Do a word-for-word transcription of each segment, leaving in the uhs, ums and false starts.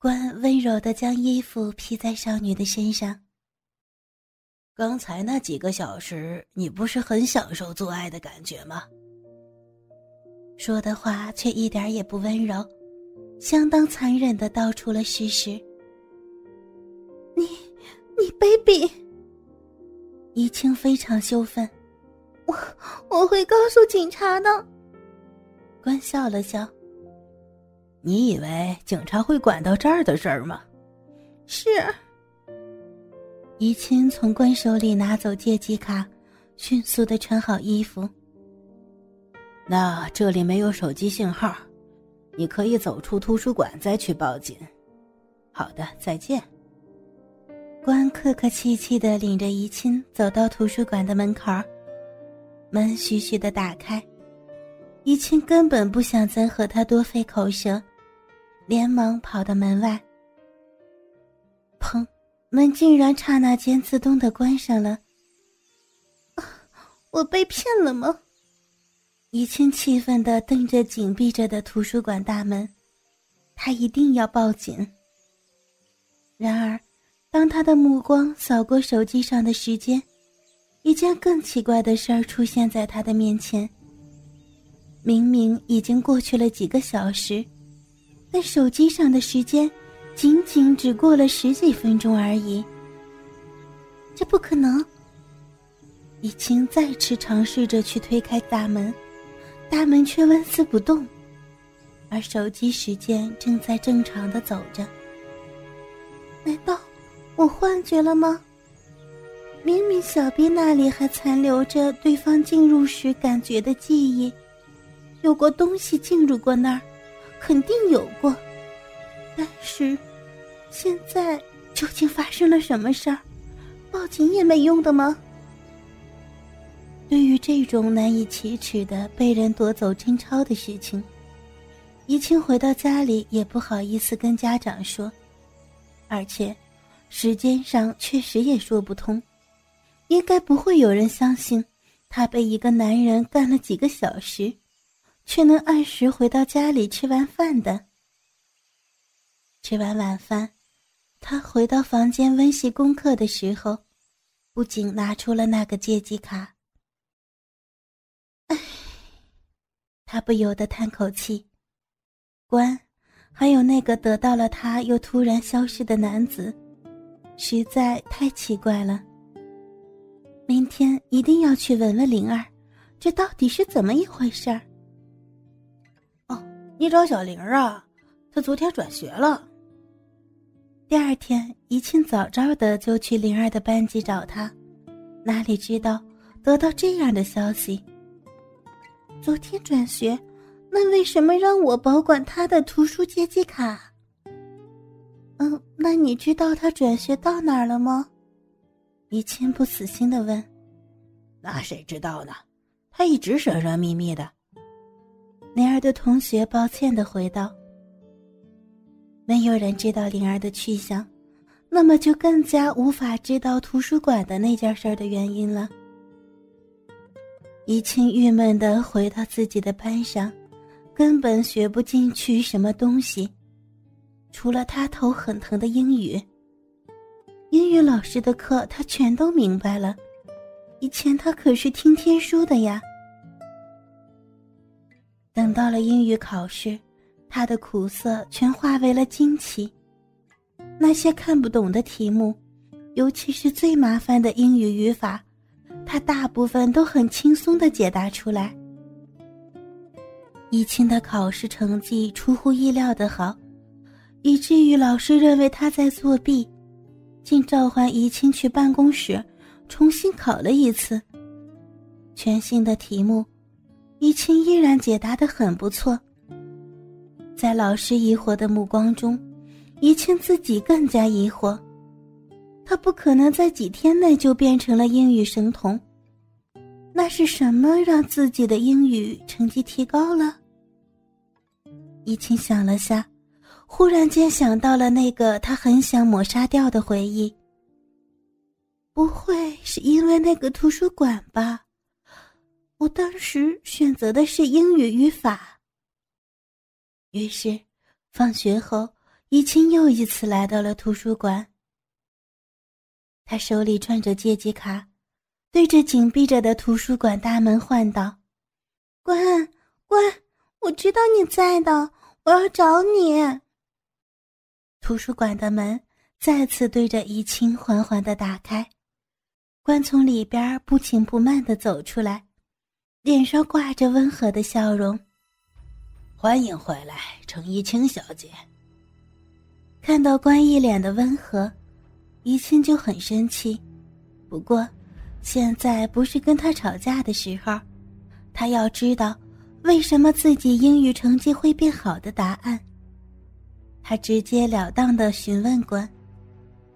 关温柔地将衣服披在少女的身上。刚才那几个小时，你不是很享受做爱的感觉吗？说的话却一点也不温柔，相当残忍地道出了事实。你，你卑鄙！怡清非常羞愤。我，我会告诉警察的。关笑了笑。你以为警察会管到这儿的事儿吗？是。怡清从关手里拿走借记卡，迅速地穿好衣服。那这里没有手机信号，你可以走出图书馆再去报警。好的，再见。关客客气气地领着怡清走到图书馆的门口，门徐徐地打开。怡清根本不想再和他多费口舌，连忙跑到门外。砰！门竟然刹那间自动地关上了。啊，我被骗了吗？怡清气愤地瞪着紧闭着的图书馆大门，他一定要报警。然而，当他的目光扫过手机上的时间，一件更奇怪的事儿出现在他的面前。明明已经过去了几个小时，但手机上的时间仅仅只过了十几分钟而已。这不可能！怡清再次尝试着去推开大门，大门却纹丝不动，而手机时间正在正常地走着。难道我幻觉了吗？明明小臂那里还残留着对方进入时感觉的记忆，有过东西进入过那儿，肯定有过。但是，现在究竟发生了什么事儿？报警也没用的吗？对于这种难以启齿的被人夺走贞操的事情，怡清回到家里也不好意思跟家长说，而且时间上确实也说不通，应该不会有人相信她被一个男人干了几个小时，却能按时回到家里吃完饭的。吃完晚饭，她回到房间温习功课的时候，不仅拿出了那个借记卡。唉，她不由得叹口气。关，还有那个得到了她又突然消失的男子，实在太奇怪了。明天一定要去问问灵儿，这到底是怎么一回事儿？哦，你找小玲儿啊？她昨天转学了。第二天，怡清早早的就去灵儿的班级找她，哪里知道得到这样的消息。昨天转学，那为什么让我保管他的图书借记卡？嗯，那你知道他转学到哪儿了吗？怡清不死心地问。那谁知道呢？他一直神神秘秘的。灵儿的同学抱歉地回道。没有人知道灵儿的去向，那么就更加无法知道图书馆的那件事的原因了。怡清郁闷地回到自己的班上，根本学不进去什么东西，除了他头很疼的英语。英语老师的课他全都明白了，以前他可是听天书的呀。等到了英语考试，他的苦涩全化为了惊奇。那些看不懂的题目，尤其是最麻烦的英语语法，他大部分都很轻松地解答出来。怡清的考试成绩出乎意料的好，以至于老师认为他在作弊，竟召唤怡清去办公室重新考了一次。全新的题目，怡清依然解答得很不错。在老师疑惑的目光中，怡清自己更加疑惑。他不可能在几天内就变成了英语神童，那是什么让自己的英语成绩提高了？怡清想了下，忽然间想到了那个他很想抹杀掉的回忆。不会是因为那个图书馆吧？我当时选择的是英语语法。于是，放学后，怡清又一次来到了图书馆。他手里攥着借记卡，对着紧闭着的图书馆大门唤道：“关关，我知道你在的，我要找你。”图书馆的门再次对着怡清缓缓地打开，关从里边不紧不慢地走出来，脸上挂着温和的笑容。“欢迎回来，程怡清小姐。”看到关一脸的温和，怡清就很生气，不过现在不是跟他吵架的时候，他要知道为什么自己英语成绩会变好的答案。他直截了当地询问关，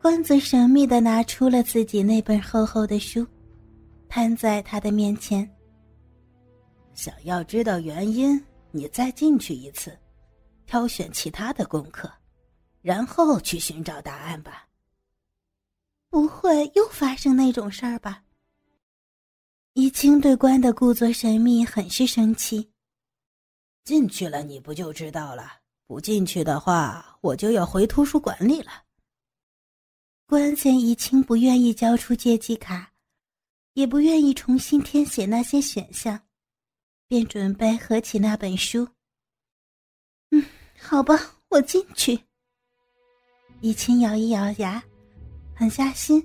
关则神秘地拿出了自己那本厚厚的书，摊在他的面前。“想要知道原因，你再进去一次，挑选其他的功课，然后去寻找答案吧。”“不会又发生那种事儿吧？”怡清对关的故作神秘很是生气。“进去了你不就知道了，不进去的话我就要回图书馆里了。”关见怡清不愿意交出借记卡，也不愿意重新填写那些选项，便准备合起那本书。“嗯，好吧，我进去。”怡清咬一咬牙，狠下心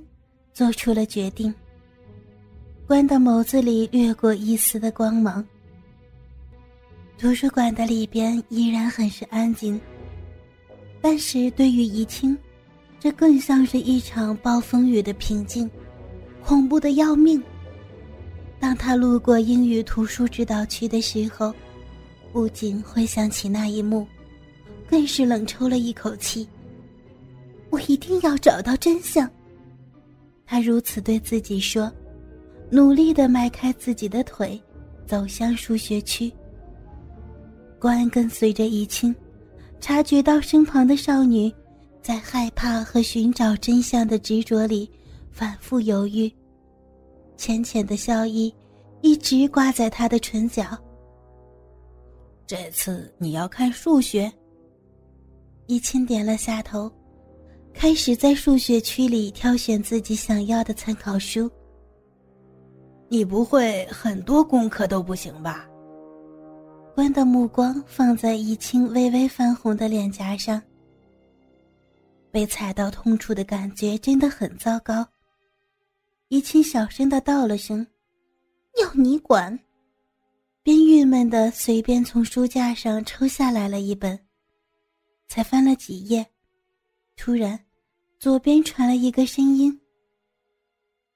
做出了决定。关的眸子里掠过一丝的光芒。图书馆的里边依然很是安静，但是对于怡清，这更像是一场暴风雨的平静，恐怖的要命。当他路过英语图书指导区的时候，不仅回想起那一幕，更是冷抽了一口气。我一定要找到真相，他如此对自己说，努力地迈开自己的腿，走向书学区。关跟随着怡清，察觉到身旁的少女在害怕和寻找真相的执着里反复犹豫，浅浅的笑意一直挂在她的唇角。“这次你要看数学？”怡清点了下头，开始在数学区里挑选自己想要的参考书。“你不会很多功课都不行吧？”关的目光放在怡清微微泛红的脸颊上。被踩到痛处的感觉真的很糟糕。怡清小声地道了声：“要你管！”边郁闷地随便从书架上抽下来了一本，才翻了几页，突然左边传来一个声音：“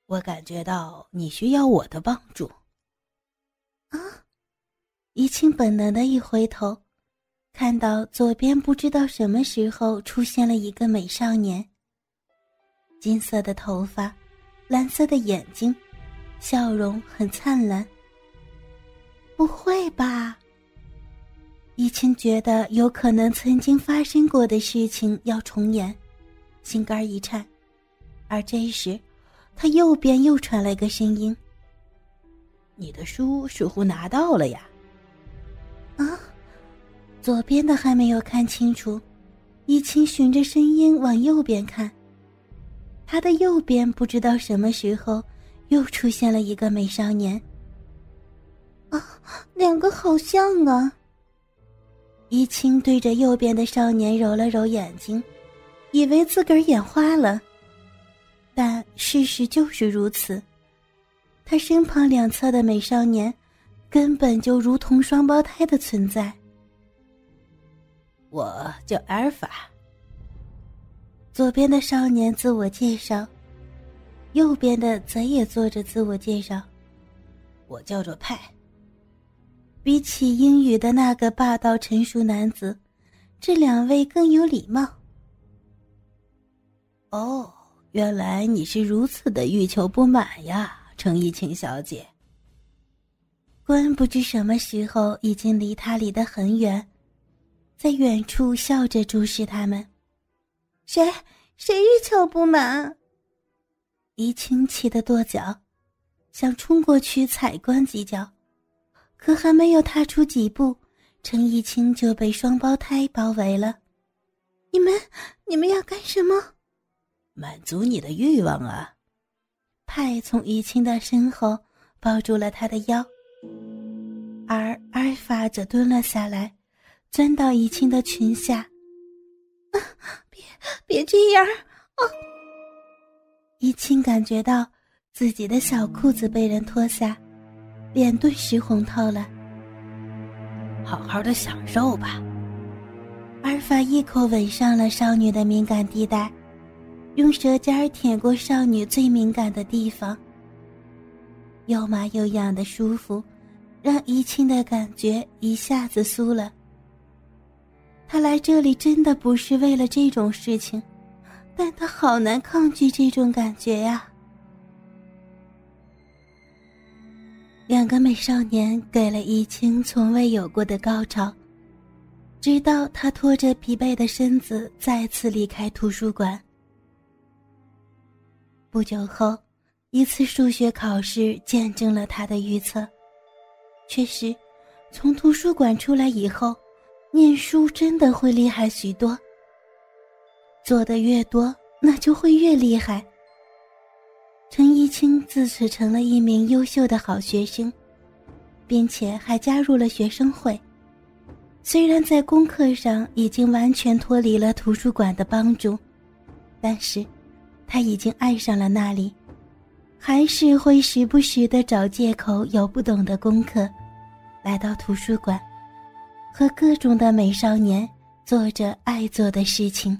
我感觉到你需要我的帮助。”啊！怡清本能的一回头，看到左边不知道什么时候出现了一个美少年，金色的头发，蓝色的眼睛，笑容很灿烂。不会吧？怡清觉得有可能曾经发生过的事情要重演，心肝一颤。而这时他右边又传来个声音：“你的书似乎拿到了呀。”啊！左边的还没有看清楚，怡清循着声音往右边看，他的右边不知道什么时候又出现了一个美少年。啊，两个好像啊！怡清对着右边的少年揉了揉眼睛，以为自个儿眼花了，但事实就是如此。他身旁两侧的美少年根本就如同双胞胎的存在。“我叫阿尔法。”左边的少年自我介绍，右边的则也做着自我介绍。“我叫做派。”比起英语的那个霸道成熟男子，这两位更有礼貌。“哦，原来你是如此的欲求不满呀，程怡清小姐。”关不知什么时候已经离他离得很远，在远处笑着注视他们。“谁谁欲求不满？”怡清气得跺脚，想冲过去踩关几脚，可还没有踏出几步，程怡清就被双胞胎包围了。你们你们要干什么？满足你的欲望啊。派从怡清的身后抱住了他的腰，而阿尔法则蹲了下来，钻到怡清的裙下。啊，别别这样啊！怡清感觉到自己的小裤子被人脱下，脸顿时红透了。好好的享受吧。阿尔法一口吻上了少女的敏感地带，用舌尖舔过少女最敏感的地方，又麻又痒的舒服让怡清的感觉一下子酥了。他来这里真的不是为了这种事情，但他好难抗拒这种感觉呀。两个美少年给了怡清从未有过的高潮，直到他拖着疲惫的身子再次离开图书馆。不久后，一次数学考试见证了他的预测。确实，从图书馆出来以后，念书真的会厉害许多。做的越多，那就会越厉害。陈一清自此成了一名优秀的好学生，并且还加入了学生会。虽然在功课上已经完全脱离了图书馆的帮助，但是他已经爱上了那里，还是会时不时地找借口有不懂的功课，来到图书馆，和各种的美少年做着爱做的事情。